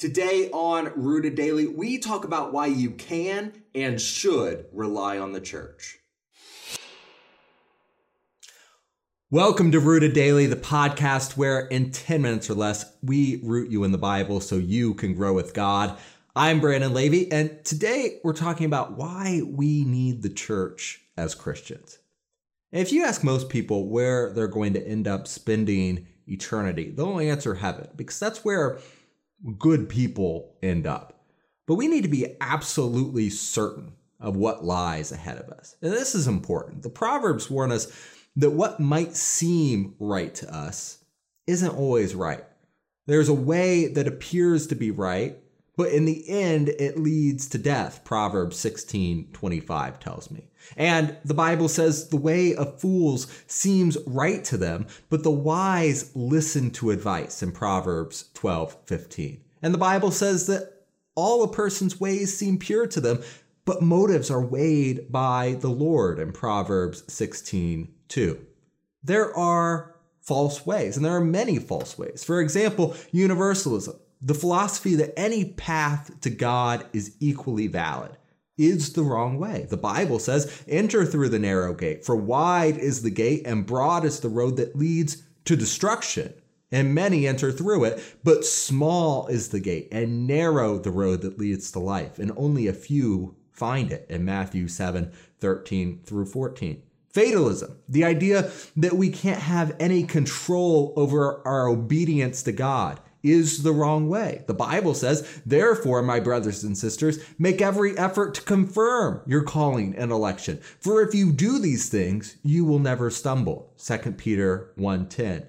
Today on Rooted Daily, we talk about why you can and should rely on the church. Welcome to Rooted Daily, the podcast where in 10 minutes or less, we root you in the Bible so you can grow with God. I'm Brandon Levy, and today we're talking about why we need the church as Christians. If you ask most people where they're going to end up spending eternity, they'll answer heaven, because that's where good people end up. But we need to be absolutely certain of what lies ahead of us. And this is important. The Proverbs warn us that what might seem right to us isn't always right. There's a way that appears to be right, but in the end, it leads to death, Proverbs 16:25 tells me. And the Bible says the way of fools seems right to them, but the wise listen to advice in Proverbs 12:15. And the Bible says that all a person's ways seem pure to them, but motives are weighed by the Lord in Proverbs 16:2. There are false ways, and there are many false ways. For example, universalism. The philosophy that any path to God is equally valid is the wrong way. The Bible says, enter through the narrow gate, for wide is the gate and broad is the road that leads to destruction, and many enter through it, but small is the gate and narrow the road that leads to life, and only a few find it in Matthew 7:13 through 14. Fatalism, the idea that we can't have any control over our obedience to God, is the wrong way. The Bible says, therefore, my brothers and sisters, make every effort to confirm your calling and election. For if you do these things, you will never stumble. 2 Peter 1:10.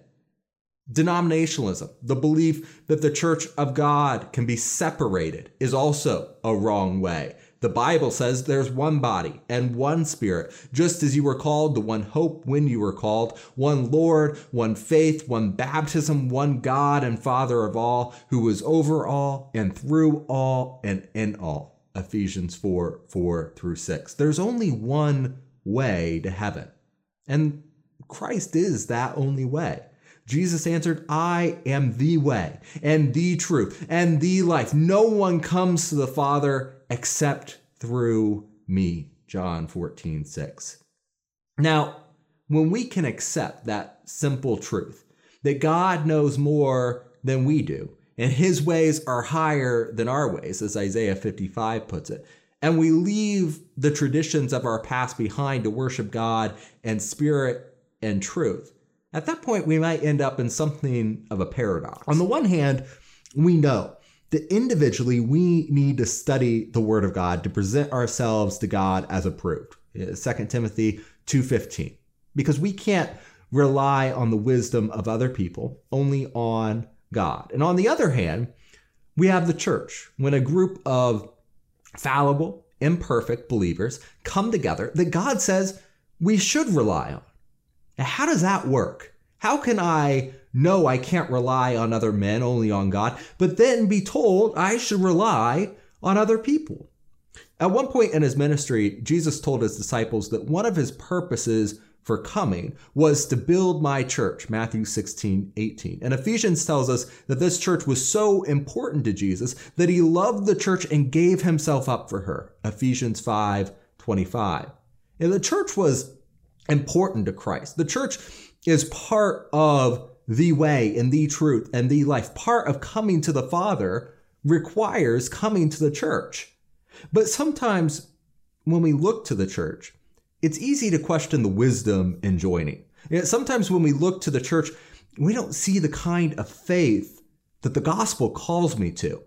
Denominationalism, the belief that the church of God can be separated, is also a wrong way. The Bible says there's one body and one spirit, just as you were called to one hope when you were called, one Lord, one faith, one baptism, one God and Father of all, who is over all and through all and in all. Ephesians 4:4 through 6. There's only one way to heaven, and Christ is that only way. Jesus answered, I am the way and the truth and the life. No one comes to the Father except through me, John 14:6. Now, when we can accept that simple truth, that God knows more than we do, and his ways are higher than our ways, as Isaiah 55 puts it, and we leave the traditions of our past behind to worship God in spirit and truth, at that point, we might end up in something of a paradox. On the one hand, we know that individually we need to study the Word of God to present ourselves to God as approved. 2 Timothy 2:15. Because we can't rely on the wisdom of other people, only on God. And on the other hand, we have the church, when a group of fallible, imperfect believers come together that God says we should rely on. Now, how does that work? How can I know I can't rely on other men, only on God, but then be told I should rely on other people? At one point in his ministry, Jesus told his disciples that one of his purposes for coming was to build my church, Matthew 16:18. And Ephesians tells us that this church was so important to Jesus that he loved the church and gave himself up for her, Ephesians 5:25. And the church was important to Christ. The church is part of the way and the truth and the life. Part of coming to the Father requires coming to the church. But sometimes when we look to the church, it's easy to question the wisdom in joining. Sometimes when we look to the church, we don't see the kind of faith that the gospel calls me to.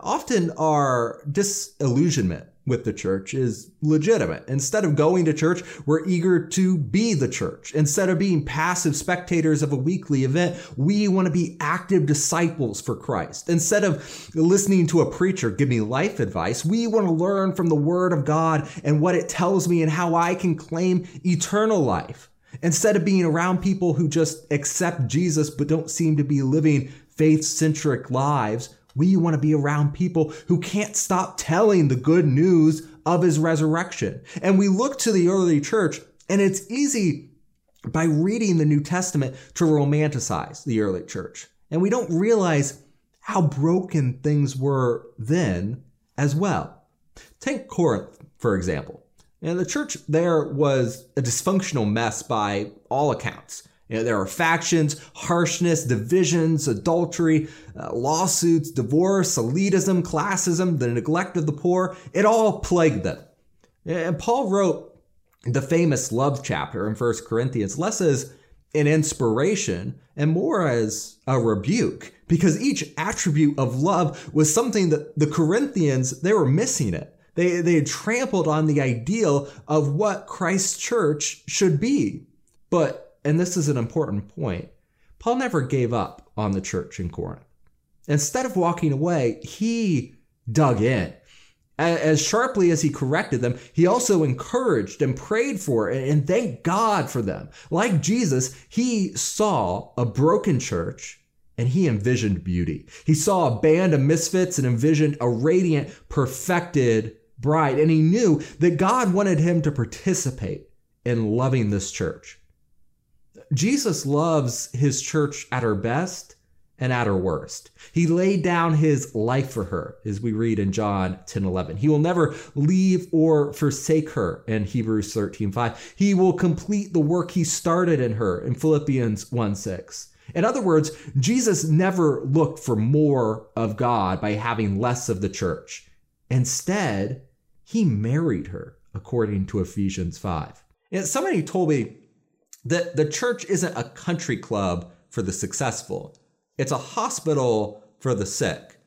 Often our disillusionment with the church is legitimate. Instead of going to church, we're eager to be the church. Instead of being passive spectators of a weekly event, we want to be active disciples for Christ. Instead of listening to a preacher give me life advice, we want to learn from the Word of God and what it tells me and how I can claim eternal life. Instead of being around people who just accept Jesus but don't seem to be living faith-centric lives, we want to be around people who can't stop telling the good news of his resurrection. And we look to the early church, and it's easy by reading the New Testament to romanticize the early church. And we don't realize how broken things were then as well. Take Corinth, for example. And the church there was a dysfunctional mess by all accounts. You know, there were factions, harshness, divisions, adultery, lawsuits, divorce, elitism, classism, the neglect of the poor. It all plagued them. And Paul wrote the famous love chapter in 1 Corinthians less as an inspiration and more as a rebuke, because each attribute of love was something that the Corinthians, they were missing it. They had trampled on the ideal of what Christ's church should be. But, and this is an important point, Paul never gave up on the church in Corinth. Instead of walking away, he dug in. As sharply as he corrected them, he also encouraged and prayed for and thanked God for them. Like Jesus, he saw a broken church and he envisioned beauty. He saw a band of misfits and envisioned a radiant, perfected bride. And he knew that God wanted him to participate in loving this church. Jesus loves his church at her best and at her worst. He laid down his life for her, as we read in John 10:11. He will never leave or forsake her in Hebrews 13:5. He will complete the work he started in her in Philippians 1:6. In other words, Jesus never looked for more of God by having less of the church. Instead, he married her, according to Ephesians 5. And somebody told me that the church isn't a country club for the successful. It's a hospital for the sick.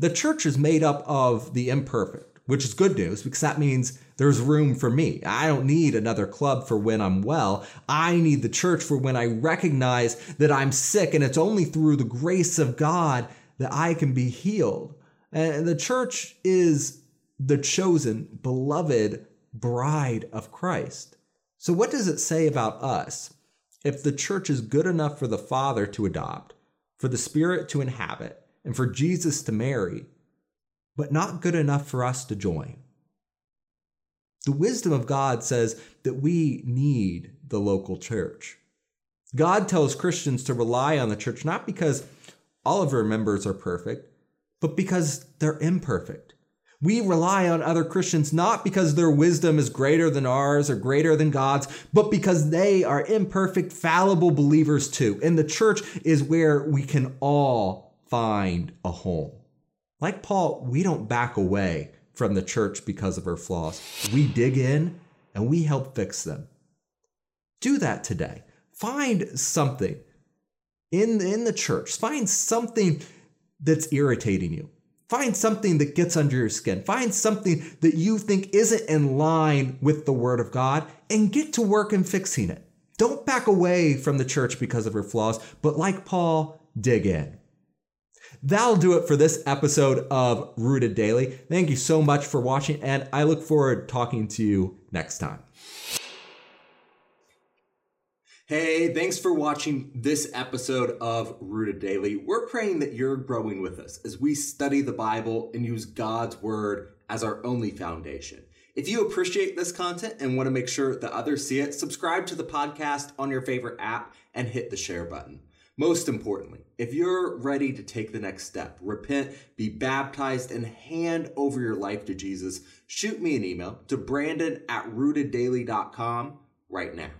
The church is made up of the imperfect, which is good news because that means there's room for me. I don't need another club for when I'm well. I need the church for when I recognize that I'm sick, and it's only through the grace of God that I can be healed. And the church is the chosen, beloved bride of Christ. So what does it say about us if the church is good enough for the Father to adopt, for the Spirit to inhabit, and for Jesus to marry, but not good enough for us to join? The wisdom of God says that we need the local church. God tells Christians to rely on the church not because all of our members are perfect, but because they're imperfect. We rely on other Christians not because their wisdom is greater than ours or greater than God's, but because they are imperfect, fallible believers too. And the church is where we can all find a home. Like Paul, we don't back away from the church because of her flaws. We dig in and we help fix them. Do that today. Find something in the church. Find something that's irritating you. Find something that gets under your skin. Find something that you think isn't in line with the Word of God and get to work in fixing it. Don't back away from the church because of her flaws, but like Paul, dig in. That'll do it for this episode of Rooted Daily. Thank you so much for watching, and I look forward to talking to you next time. Hey, thanks for watching this episode of Rooted Daily. We're praying that you're growing with us as we study the Bible and use God's Word as our only foundation. If you appreciate this content and want to make sure that others see it, subscribe to the podcast on your favorite app and hit the share button. Most importantly, if you're ready to take the next step, repent, be baptized, and hand over your life to Jesus, shoot me an email to brandon@rooteddaily.com right now.